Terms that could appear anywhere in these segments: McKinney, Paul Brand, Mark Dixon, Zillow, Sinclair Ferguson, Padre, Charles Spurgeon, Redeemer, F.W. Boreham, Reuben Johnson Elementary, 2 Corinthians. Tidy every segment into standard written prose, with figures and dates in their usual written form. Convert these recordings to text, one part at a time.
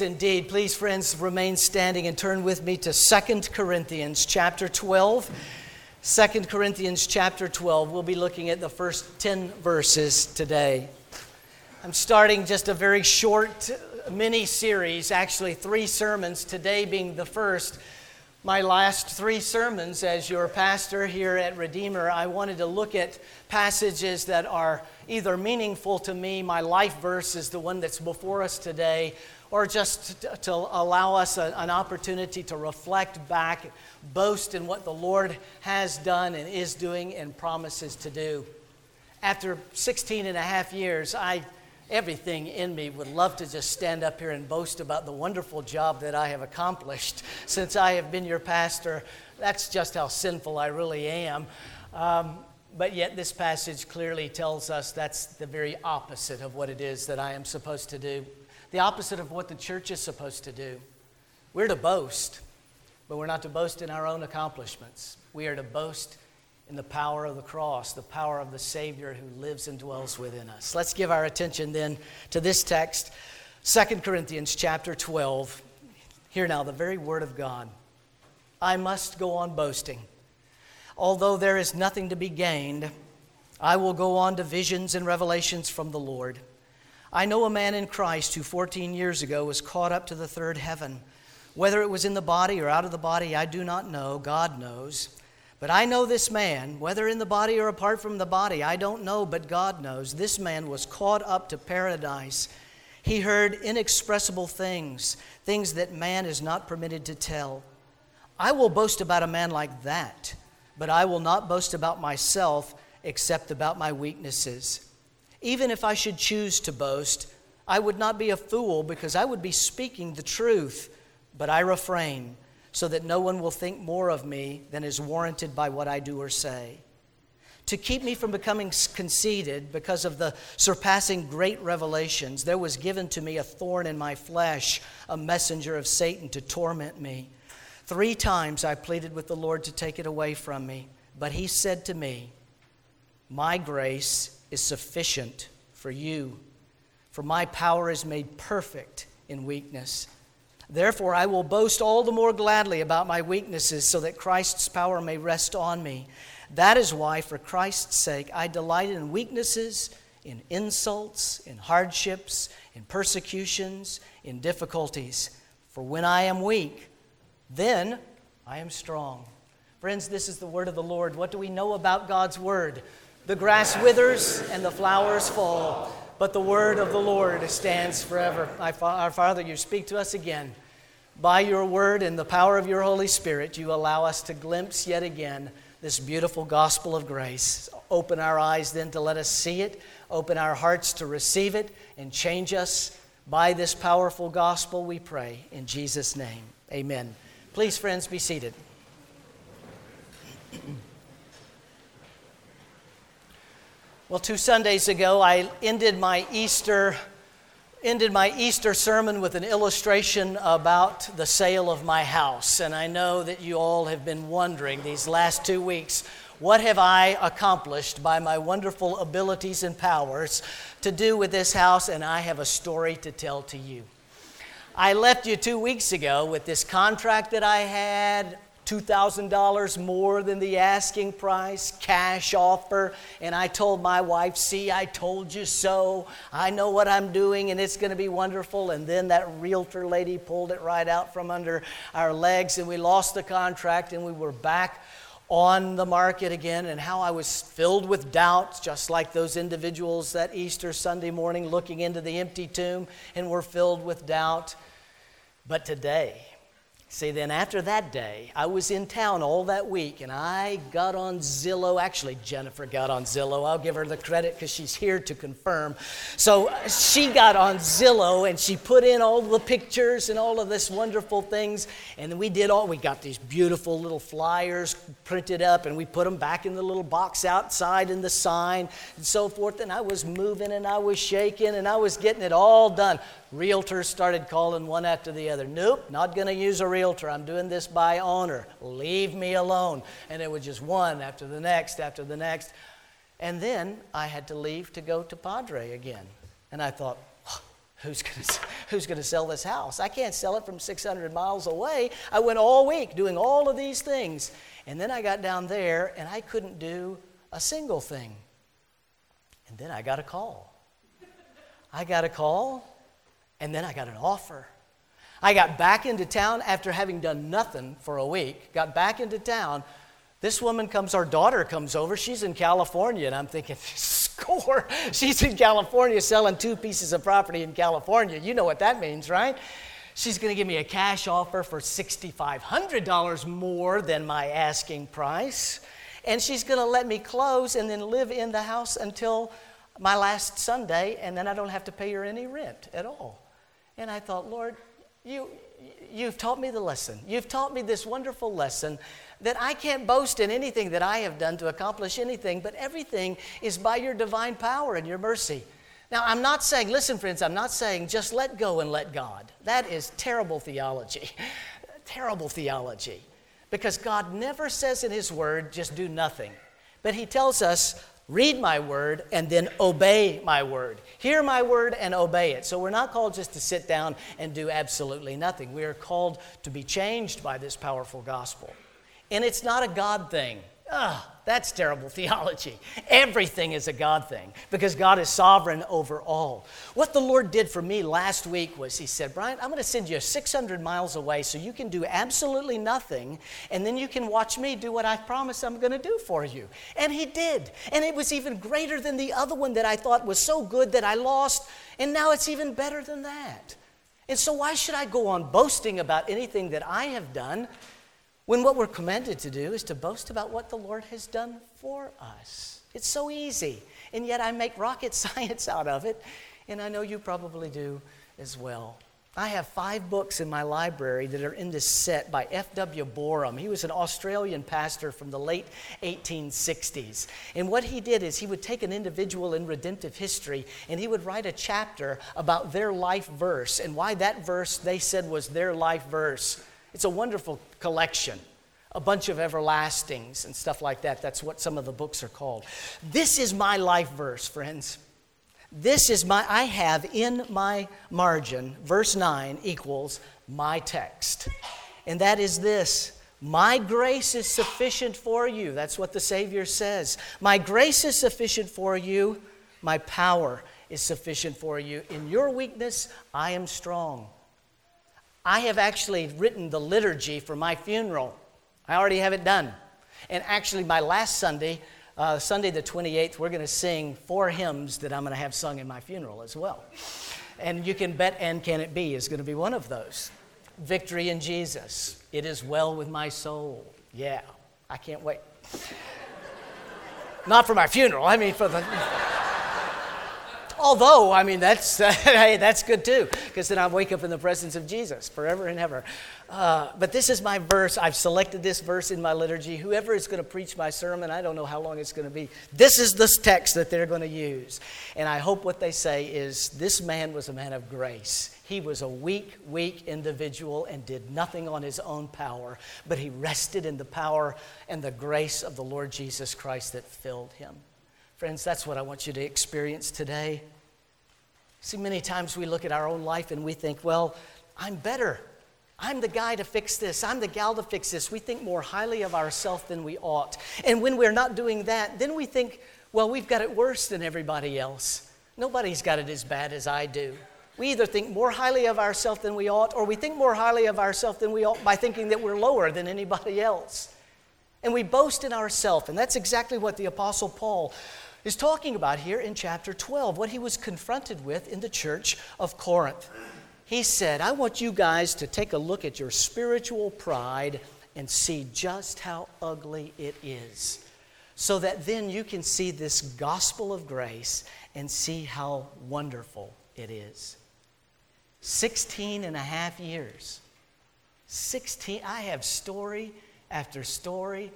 Indeed, please, friends, remain standing and turn with me to 2 Corinthians chapter 12. 2 Corinthians chapter 12. We'll be looking at the first 10 verses today. I'm starting just a very short mini-series, actually 3 sermons, today being the first. My last 3 sermons as your pastor here at Redeemer, I wanted to look at passages that are either meaningful to me, my life verse is the one that's before us today, or just to allow us an opportunity to reflect back, boast in what the Lord has done and is doing and promises to do. After 16 and a half years, everything in me would love to just stand up here and boast about the wonderful job that I have accomplished since I have been your pastor. That's just how sinful I really am. But yet this passage clearly tells us that's the very opposite of what it is that I am supposed to do. The opposite of what the church is supposed to do. We're to boast, but we're not to boast in our own accomplishments. We are to boast in the power of the cross, the power of the Savior who lives and dwells within us. Let's give our attention then to this text, 2 Corinthians chapter 12. Hear now the very word of God. I must go on boasting. Although there is nothing to be gained, I will go on to visions and revelations from the Lord. I know a man in Christ who 14 years ago was caught up to the third heaven. Whether it was in the body or out of the body, I do not know. God knows. But I know this man, whether in the body or apart from the body, I don't know, but God knows. This man was caught up to paradise. He heard inexpressible things, things that man is not permitted to tell. I will boast about a man like that, but I will not boast about myself except about my weaknesses. Even if I should choose to boast, I would not be a fool because I would be speaking the truth, but I refrain so that no one will think more of me than is warranted by what I do or say. To keep me from becoming conceited because of the surpassing great revelations, there was given to me a thorn in my flesh, a messenger of Satan to torment me. 3 times I pleaded with the Lord to take it away from me, but he said to me, "My grace is sufficient for you, for my power is made perfect in weakness. Therefore, I will boast all the more gladly about my weaknesses so that Christ's power may rest on me. That is why, for Christ's sake, I delight in weaknesses, in insults, in hardships, in persecutions, in difficulties. For when I am weak, then I am strong." Friends, this is the word of the Lord. What do we know about God's word? The grass withers and the flowers fall, but the word of the Lord stands forever. Our Father, you speak to us again. By your word and the power of your Holy Spirit, you allow us to glimpse yet again this beautiful gospel of grace. Open our eyes then to let us see it. Open our hearts to receive it and change us by this powerful gospel, we pray. In Jesus' name, amen. Please, friends, be seated. Well, 2 Sundays ago, I ended my Easter sermon with an illustration about the sale of my house. And I know that you all have been wondering these last 2 weeks, what have I accomplished by my wonderful abilities and powers to do with this house? And I have a story to tell to you. I left you 2 weeks ago with this contract that I had, $2,000 more than the asking price, cash offer. And I told my wife, "See, I told you so. I know what I'm doing and it's going to be wonderful." And then that realtor lady pulled it right out from under our legs and we lost the contract and we were back on the market again, and how I was filled with doubts, just like those individuals that Easter Sunday morning looking into the empty tomb and were filled with doubt. But today, see, then after that day, I was in town all that week, and I got on Zillow. Actually, Jennifer got on Zillow. I'll give her the credit because she's here to confirm. So she got on Zillow, and she put in all the pictures and all of this wonderful things, and we got these beautiful little flyers printed up, and we put them back in the little box outside in the sign and so forth, and I was moving, and I was shaking, and I was getting it all done. Realtors started calling one after the other. "Nope, not going to use a realtor. I'm doing this by honor. Leave me alone." And it was just one after the next, after the next. And then I had to leave to go to Padre again. And I thought, Who's going to sell this house? I can't sell it from 600 miles away. I went all week doing all of these things. And then I got down there, and I couldn't do a single thing. And then I got a call. I got a call, and then I got an offer. I got back into town after having done nothing for a week. Got back into town. This woman comes, our daughter comes over. She's in California, and I'm thinking, score. She's in California selling two pieces of property in California. You know what that means, right? She's going to give me a cash offer for $6,500 more than my asking price. And she's going to let me close and then live in the house until my last Sunday, and then I don't have to pay her any rent at all. And I thought, Lord, you've taught me the lesson. You've taught me this wonderful lesson that I can't boast in anything that I have done to accomplish anything, but everything is by your divine power and your mercy. Now, I'm not saying, listen, friends, I'm not saying just let go and let God. That is terrible theology, terrible theology, because God never says in his word, just do nothing. But he tells us, read my word and then obey my word. Hear my word and obey it. So we're not called just to sit down and do absolutely nothing. We are called to be changed by this powerful gospel. And it's not a God thing. That's terrible theology. Everything is a God thing because God is sovereign over all. What the Lord did for me last week was he said, Brian, I'm going to send you 600 miles away so you can do absolutely nothing, and then you can watch me do what I promise I'm going to do for you. And he did. And it was even greater than the other one that I thought was so good that I lost, and now it's even better than that. And so why should I go on boasting about anything that I have done when what we're commanded to do is to boast about what the Lord has done for us? It's so easy, and yet I make rocket science out of it, and I know you probably do as well. I have 5 books in my library that are in this set by F.W. Boreham. He was an Australian pastor from the late 1860s. And what he did is he would take an individual in redemptive history and he would write a chapter about their life verse and why that verse they said was their life verse. It's a wonderful collection, a bunch of everlastings and stuff like that. That's what some of the books are called. This is my life verse, friends. This is I have in my margin, verse 9 equals my text. And that is this: my grace is sufficient for you. That's what the Savior says. My grace is sufficient for you. My power is sufficient for you. In your weakness, I am strong. I have actually written the liturgy for my funeral. I already have it done. And actually, my last Sunday, Sunday the 28th, we're going to sing 4 hymns that I'm going to have sung in my funeral as well. And you can bet "And Can It Be" is going to be one of those. Victory in Jesus. It is well with my soul. Yeah, I can't wait. Not for my funeral. I mean, for the... Although, I mean, hey, that's good too, because then I wake up in the presence of Jesus forever and ever. But this is my verse. I've selected this verse in my liturgy. Whoever is going to preach my sermon, I don't know how long it's going to be. This is the text that they're going to use. And I hope what they say is, this man was a man of grace. He was a weak individual and did nothing on his own power, but he rested in the power and the grace of the Lord Jesus Christ that filled him. Friends, that's what I want you to experience today. See, many times we look at our own life and we think, well, I'm better. I'm the guy to fix this. I'm the gal to fix this. We think more highly of ourselves than we ought. And when we're not doing that, then we think, well, we've got it worse than everybody else. Nobody's got it as bad as I do. We either think more highly of ourselves than we ought, or we think more highly of ourselves than we ought by thinking that we're lower than anybody else. And we boast in ourselves, and that's exactly what the Apostle Paul is talking about here in chapter 12, what he was confronted with in the church of Corinth. He said, I want you guys to take a look at your spiritual pride and see just how ugly it is, so that then you can see this gospel of grace and see how wonderful it is. 16.5 years. 16, I have story after story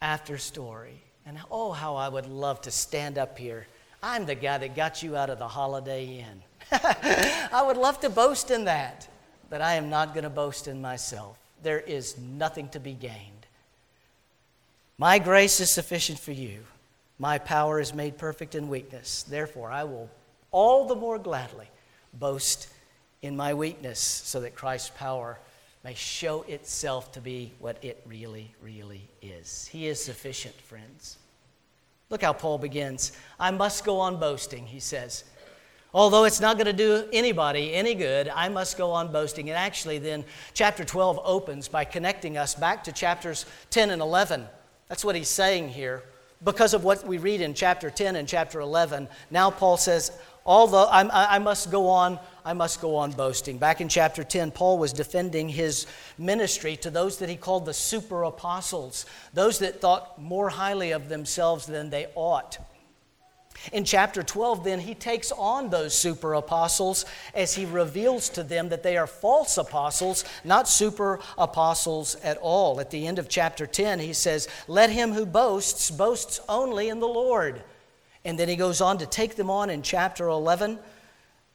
after story. And oh, how I would love to stand up here. I'm the guy that got you out of the Holiday Inn. I would love to boast in that, but I am not going to boast in myself. There is nothing to be gained. My grace is sufficient for you. My power is made perfect in weakness. Therefore, I will all the more gladly boast in my weakness so that Christ's power may show itself to be what it really, really is. He is sufficient, friends. Look how Paul begins. I must go on boasting, he says. Although it's not going to do anybody any good, I must go on boasting. And actually then chapter 12 opens by connecting us back to chapters 10 and 11. That's what he's saying here. Because of what we read in chapter 10 and chapter 11, now Paul says, although I must go on boasting. Back in chapter 10, Paul was defending his ministry to those that he called the super apostles, those that thought more highly of themselves than they ought. In chapter 12, then, he takes on those super apostles as he reveals to them that they are false apostles, not super apostles at all. At the end of chapter 10, he says, let him who boasts, boasts only in the Lord. And then he goes on to take them on in chapter 11,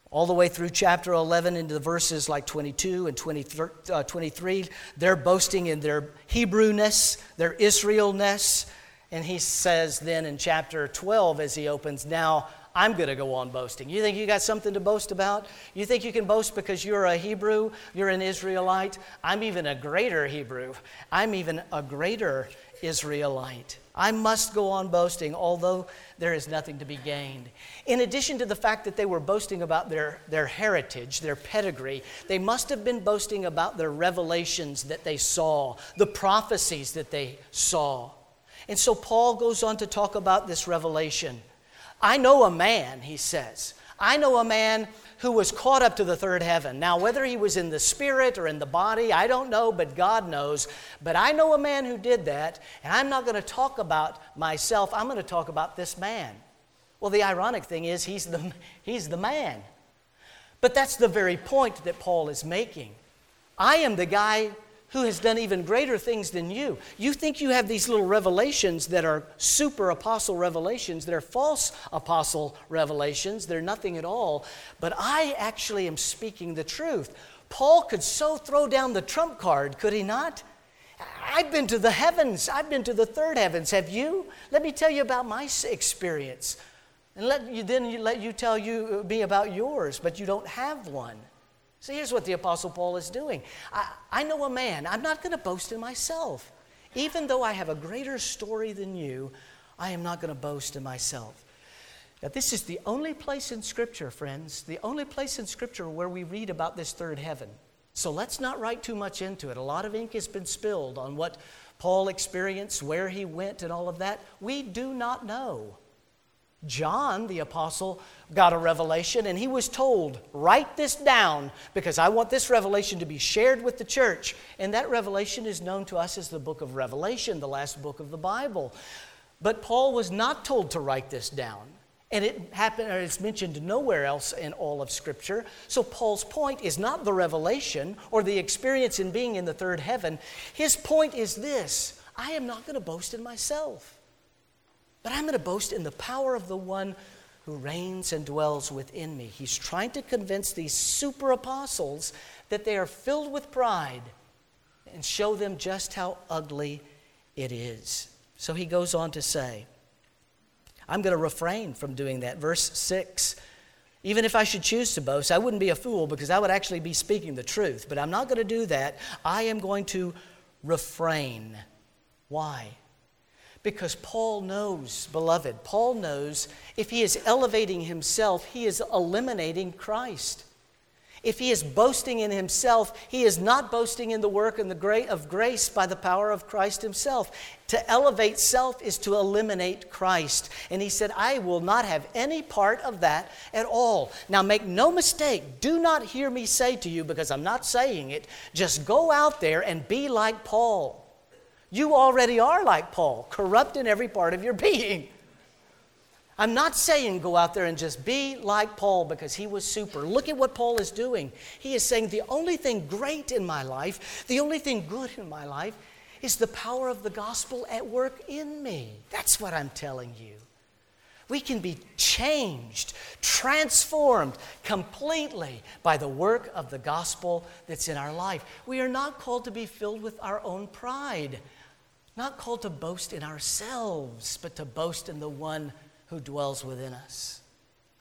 all the way through chapter 11 into the verses like 22 and 23. They're boasting in their Hebrewness, their Israelness. And he says then in chapter 12 as he opens, now I'm going to go on boasting. You think you got something to boast about? You think you can boast because you're a Hebrew, you're an Israelite? I'm even a greater Hebrew. I'm even a greater Israelite. I must go on boasting, although there is nothing to be gained. In addition to the fact that they were boasting about their heritage, their pedigree, they must have been boasting about their revelations that they saw, the prophecies that they saw. And so Paul goes on to talk about this revelation. I know a man, he says. I know a man who was caught up to the third heaven. Now, whether he was in the spirit or in the body, I don't know, but God knows. But I know a man who did that, and I'm not going to talk about myself. I'm going to talk about this man. Well, the ironic thing is he's the man. But that's the very point that Paul is making. I am the guy who has done even greater things than you. You think you have these little revelations that are super apostle revelations. They're false apostle revelations. They're nothing at all. But I actually am speaking the truth. Paul could so throw down the trump card, could he not? I've been to the heavens. I've been to the third heavens. Have you? Let me tell you about my experience. And let you tell me about yours. But you don't have one. So here's what the Apostle Paul is doing. I know a man. I'm not going to boast in myself. Even though I have a greater story than you, I am not going to boast in myself. Now, this is the only place in Scripture, friends, the only place in Scripture where we read about this third heaven. So let's not write too much into it. A lot of ink has been spilled on what Paul experienced, where he went, and all of that. We do not know. John, the apostle, got a revelation, and he was told, write this down because I want this revelation to be shared with the church. And that revelation is known to us as the book of Revelation, the last book of the Bible. But Paul was not told to write this down. And it happened, or it's mentioned nowhere else in all of Scripture. So Paul's point is not the revelation or the experience in being in the third heaven. His point is this: I am not going to boast in myself. But I'm going to boast in the power of the one who reigns and dwells within me. He's trying to convince these super apostles that they are filled with pride and show them just how ugly it is. So he goes on to say, I'm going to refrain from doing that. Verse 6, even if I should choose to boast, I wouldn't be a fool because I would actually be speaking the truth. But I'm not going to do that. I am going to refrain. Why? Because Paul knows, beloved, Paul knows if he is elevating himself, he is eliminating Christ. If he is boasting in himself, he is not boasting in the work and of grace by the power of Christ himself. To elevate self is to eliminate Christ. And he said, I will not have any part of that at all. Now make no mistake, do not hear me say to you, because I'm not saying it, just go out there and be like Paul. You already are like Paul, corrupt in every part of your being. I'm not saying go out there and just be like Paul because he was super. Look at what Paul is doing. He is saying the only thing great in my life, the only thing good in my life is the power of the gospel at work in me. That's what I'm telling you. We can be changed, transformed completely by the work of the gospel that's in our life. We are not called to be filled with our own pride, not called to boast in ourselves, but to boast in the one who dwells within us.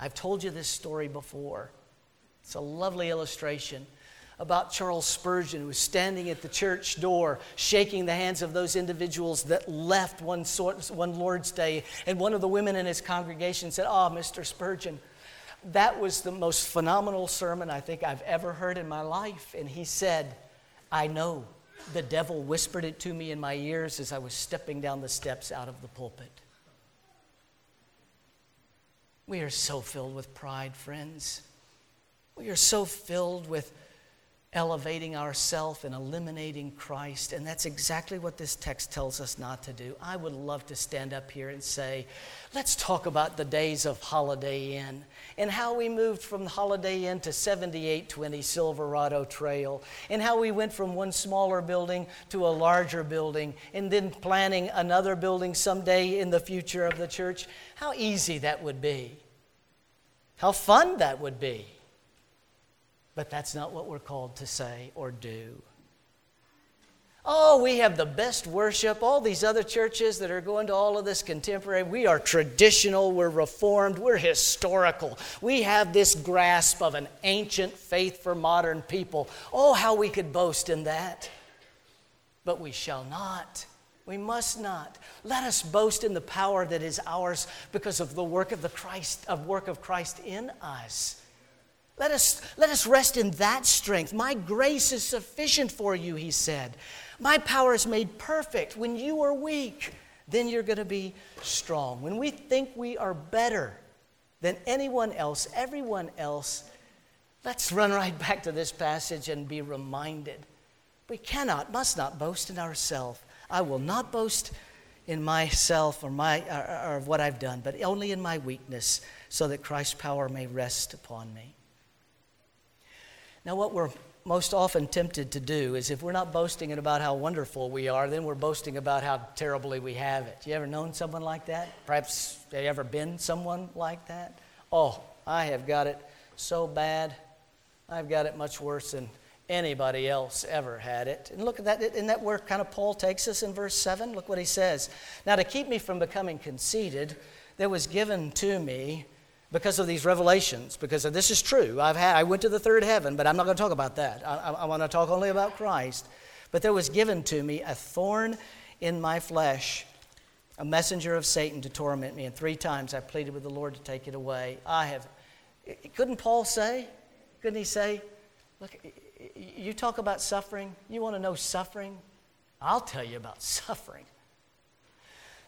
I've told you this story before. It's a lovely illustration about Charles Spurgeon, who was standing at the church door, shaking the hands of those individuals that left one Lord's Day. And one of the women in his congregation said, "Oh, Mr. Spurgeon, that was the most phenomenal sermon I think I've ever heard in my life." And he said, "I know. The devil whispered it to me in my ears as I was stepping down the steps out of the pulpit." We are so filled with pride, friends. We are so filled with elevating ourselves and eliminating Christ. And that's exactly what this text tells us not to do. I would love to stand up here and say, let's talk about the days of Holiday Inn and how we moved from Holiday Inn to 7820 Silverado Trail, and how we went from one smaller building to a larger building, and then planning another building someday in the future of the church. How easy that would be. How fun that would be. But that's not what we're called to say or do. Oh, we have the best worship. All these other churches that are going to all of this contemporary, we are traditional, we're reformed, we're historical. We have this grasp of an ancient faith for modern people. Oh, how we could boast in that. But we shall not. We must not. Let us boast in the power that is ours because of the work of Christ in us. Let us rest in that strength. "My grace is sufficient for you," he said. "My power is made perfect when you are weak." Then you're going to be strong. When we think we are better than anyone else, everyone else, let's run right back to this passage and be reminded. We must not boast in ourselves. I will not boast in myself or of what I've done, but only in my weakness, so that Christ's power may rest upon me. Now, what we're most often tempted to do is, if we're not boasting about how wonderful we are, then we're boasting about how terribly we have it. You ever known someone like that? Perhaps you ever been someone like that? "Oh, I have got it so bad. I've got it much worse than anybody else ever had it." And look at that. Isn't that where kind of Paul takes us in verse 7? Look what he says. "Now, to keep me from becoming conceited, there was given to me," because of these revelations, because of, this is true. I went to the third heaven, but I'm not going to talk about that. I want to talk only about Christ. "But there was given to me a thorn in my flesh, a messenger of Satan to torment me. And 3 times I pleaded with the Lord to take it away." Couldn't Paul say? Couldn't he say, "Look, you talk about suffering. You want to know suffering? I'll tell you about suffering."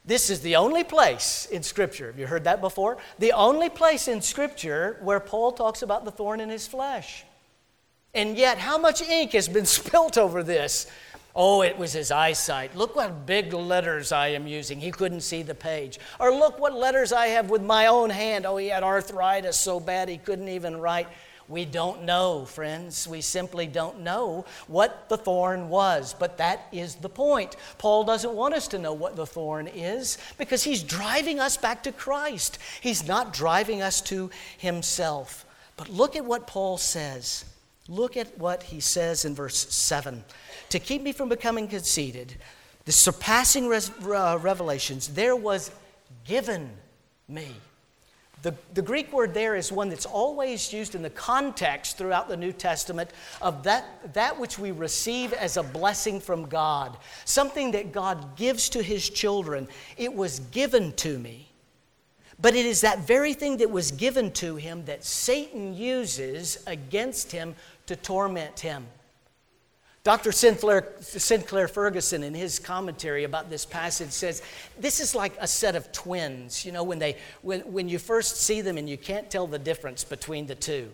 This is the only place in Scripture, have you heard that before? The only place in Scripture where Paul talks about the thorn in his flesh. And yet, how much ink has been spilt over this? "Oh, it was his eyesight. Look what big letters I am using. He couldn't see the page." Or, "Look what letters I have with my own hand. Oh, he had arthritis so bad he couldn't even write." We don't know, friends. We simply don't know what the thorn was. But that is the point. Paul doesn't want us to know what the thorn is because he's driving us back to Christ. He's not driving us to himself. But look at what Paul says. Look at what he says in verse 7. "To keep me from becoming conceited, the surpassing revelations, there was given me." The Greek word there is one that's always used in the context throughout the New Testament of that which we receive as a blessing from God, something that God gives to his children. "It was given to me." But it is that very thing that was given to him that Satan uses against him to torment him. Dr. Sinclair Ferguson, in his commentary about this passage, says this is like a set of twins. You know, when you first see them and you can't tell the difference between the two.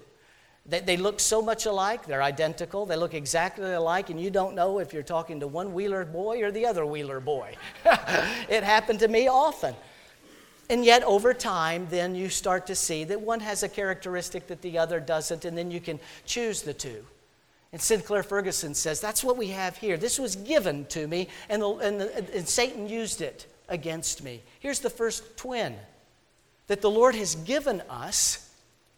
They look so much alike, they're identical, they look exactly alike, and you don't know if you're talking to one Wheeler boy or the other Wheeler boy. It happened to me often. And yet, over time, then you start to see that one has a characteristic that the other doesn't, and then you can choose the two. And Sinclair Ferguson says, that's what we have here. This was given to me, and Satan used it against me. Here's the first twin, that the Lord has given us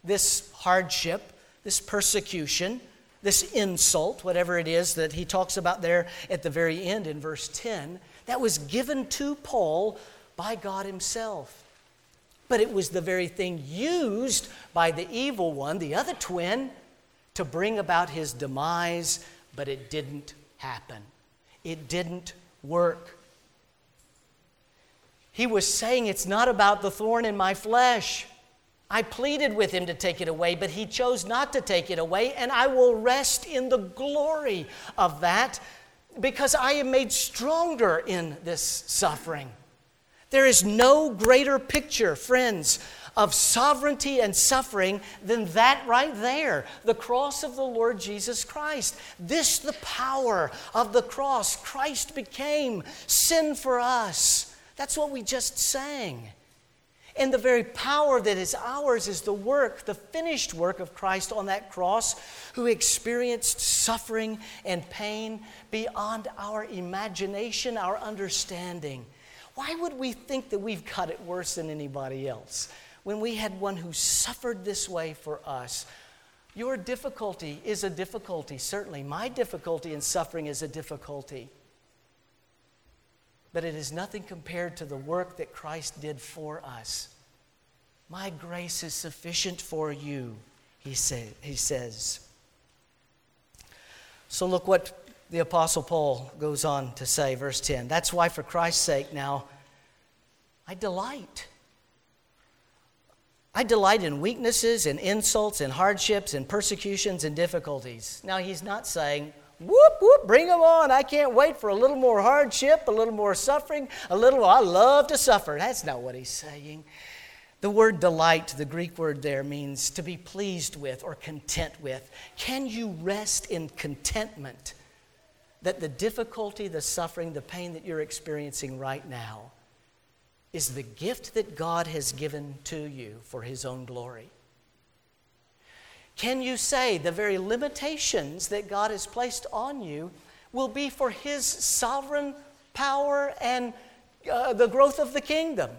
this hardship, this persecution, this insult, whatever it is that he talks about there at the very end in verse 10, that was given to Paul by God himself. But it was the very thing used by the evil one, the other twin, to bring about his demise, but it didn't happen. It didn't work. He was saying, it's not about the thorn in my flesh. I pleaded with him to take it away, but he chose not to take it away, and I will rest in the glory of that because I am made stronger in this suffering. There is no greater picture, friends, of sovereignty and suffering than that right there, the cross of the Lord Jesus Christ. This, the power of the cross. Christ became sin for us. That's what we just sang. And the very power that is ours is the work, the finished work of Christ on that cross, who experienced suffering and pain beyond our imagination, our understanding. Why would we think that we've got it worse than anybody else when we had one who suffered this way for us? Your difficulty is a difficulty, certainly. My difficulty in suffering is a difficulty. But it is nothing compared to the work that Christ did for us. My grace is sufficient for you, he says. So look what the Apostle Paul goes on to say, verse 10. That's why for Christ's sake now, I delight. I delight in weaknesses and insults and hardships and persecutions and difficulties. Now he's not saying, whoop, whoop, bring them on. I can't wait for a little more hardship, a little more suffering, I love to suffer. That's not what he's saying. The word delight, the Greek word there, means to be pleased with or content with. Can you rest in contentment that the difficulty, the suffering, the pain that you're experiencing right now is the gift that God has given to you for his own glory? Can you say the very limitations that God has placed on you will be for his sovereign power and the growth of the kingdom?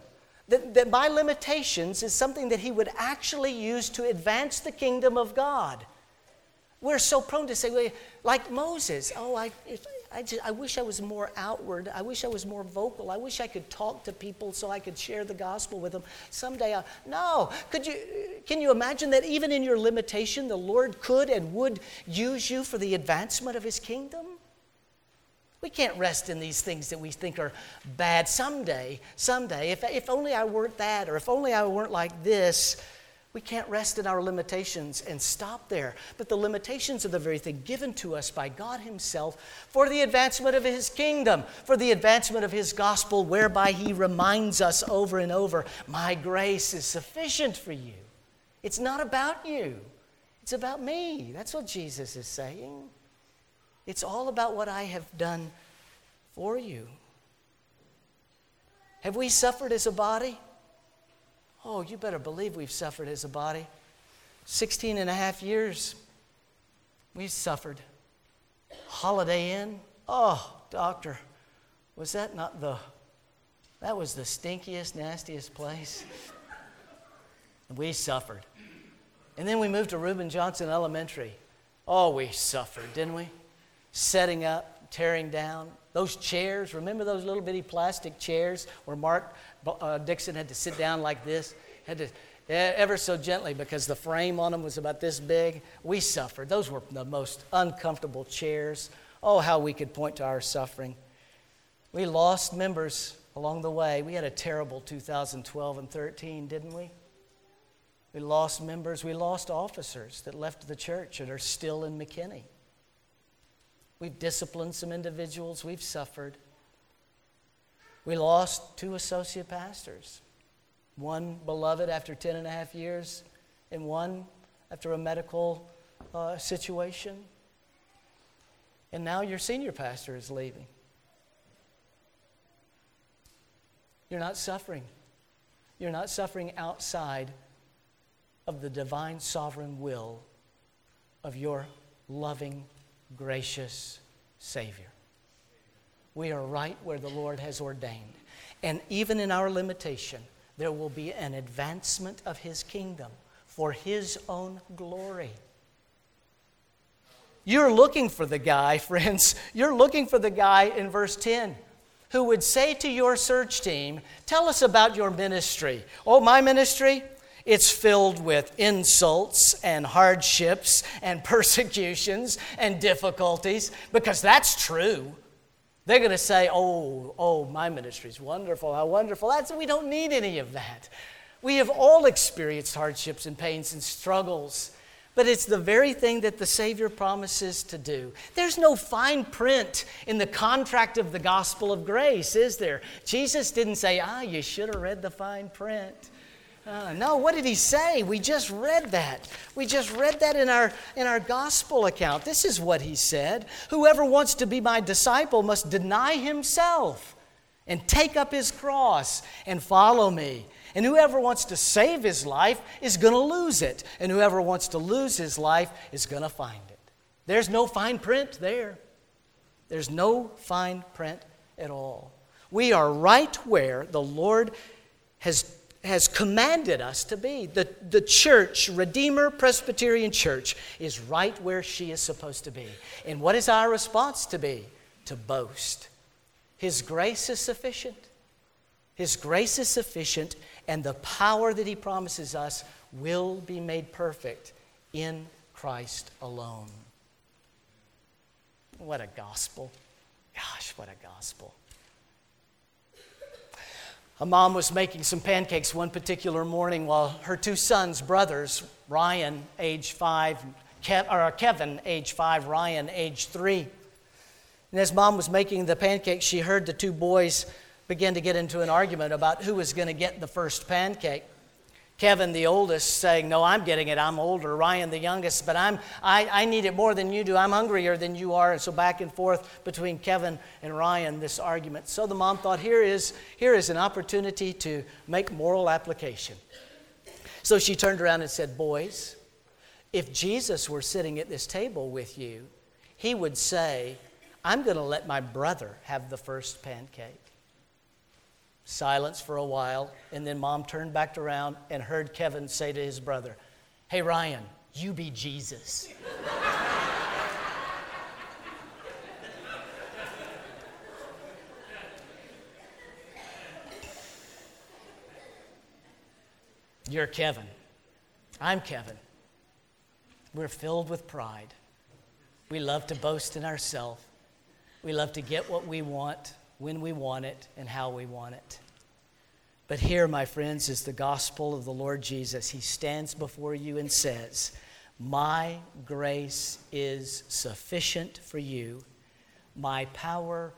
That my limitations is something that he would actually use to advance the kingdom of God. We're so prone to say, like Moses, I wish I was more outward. I wish I was more vocal. I wish I could talk to people so I could share the gospel with them. Someday Can you imagine that even in your limitation, the Lord could and would use you for the advancement of his kingdom? We can't rest in these things that we think are bad. Someday, if only I weren't that, or if only I weren't like this. We can't rest in our limitations and stop there. But the limitations are the very thing given to us by God himself for the advancement of his kingdom, for the advancement of his gospel, whereby he reminds us over and over, my grace is sufficient for you. It's not about you. It's about me. That's what Jesus is saying. It's all about what I have done for you. Have we suffered as a body? Oh, you better believe we've suffered as a body. 16 and a half years, we've suffered. Holiday Inn, oh, doctor, was that not that was the stinkiest, nastiest place? We suffered. And then we moved to Reuben Johnson Elementary. Oh, we suffered, didn't we? Setting up, tearing down. Those chairs, remember those little bitty plastic chairs where Mark Dixon had to sit down like this? Had to ever so gently because the frame on them was about this big. We suffered. Those were the most uncomfortable chairs. Oh, how we could point to our suffering. We lost members along the way. We had a terrible 2012 and 13, didn't we? We lost members. We lost officers that left the church and are still in McKinney. We've disciplined some individuals. We've suffered. We lost 2 associate pastors, one beloved after 10 and a half years and one after a medical situation. And now your senior pastor is leaving. You're not suffering. You're not suffering outside of the divine sovereign will of your loving gracious Savior. We are right where the Lord has ordained. And even in our limitation, there will be an advancement of his kingdom for his own glory. You're looking for the guy, friends. You're looking for the guy in verse 10 who would say to your search team, tell us about your ministry. Oh, my ministry? It's filled with insults and hardships and persecutions and difficulties, because that's true. They're going to say, oh, my ministry's wonderful, how wonderful. We don't need any of that. We have all experienced hardships and pains and struggles, but it's the very thing that the Savior promises to do. There's no fine print in the contract of the gospel of grace, is there? Jesus didn't say, you should have read the fine print. No, what did he say? We just read that. We just read that in our gospel account. This is what he said. Whoever wants to be my disciple must deny himself and take up his cross and follow me. And whoever wants to save his life is going to lose it. And whoever wants to lose his life is going to find it. There's no fine print there. There's no fine print at all. We are right where the Lord has commanded us to be. The church, Redeemer Presbyterian Church, is right where she is supposed to be. And what is our response to be? To boast. His grace is sufficient. His grace is sufficient, and the power that he promises us will be made perfect in Christ alone. What a gospel. Gosh, what a gospel. A mom was making some pancakes one particular morning while her two sons, brothers, Ryan, age 5, Kevin, age 5, Ryan, age 3. And as mom was making the pancakes, she heard the two boys begin to get into an argument about who was going to get the first pancake. Kevin, the oldest, saying, "No, I'm getting it. I'm older." Ryan, the youngest, "But I need it more than you do. I'm hungrier than you are." And so back and forth between Kevin and Ryan, this argument. So the mom thought, here is an opportunity to make moral application. So she turned around and said, "Boys, if Jesus were sitting at this table with you, he would say, 'I'm going to let my brother have the first pancake.'" Silence for a while, and then mom turned back around and heard Kevin say to his brother, "Hey, Ryan, you be Jesus." You're Kevin. I'm Kevin. We're filled with pride. We love to boast in ourselves. We love to get what we want, when we want it, and how we want it. But here, my friends, is the gospel of the Lord Jesus. He stands before you and says, "My grace is sufficient for you. My power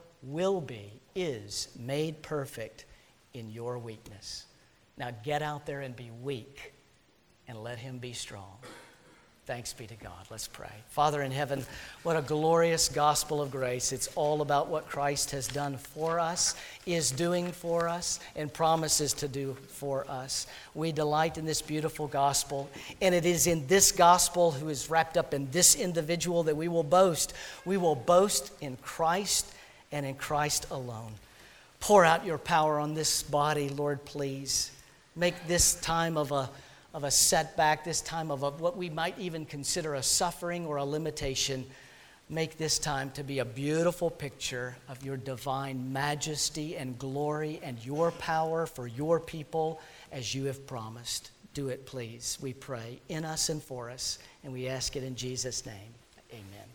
is made perfect in your weakness." Now get out there and be weak, and let him be strong. Thanks be to God. Let's pray. Father in heaven, what a glorious gospel of grace. It's all about what Christ has done for us, is doing for us, and promises to do for us. We delight in this beautiful gospel, and it is in this gospel who is wrapped up in this individual that we will boast. We will boast in Christ and in Christ alone. Pour out your power on this body, Lord, please. Make this time of a setback, this time of what we might even consider a suffering or a limitation, make this time to be a beautiful picture of your divine majesty and glory and your power for your people as you have promised. Do it, please, we pray, in us and for us, and we ask it in Jesus' name. Amen.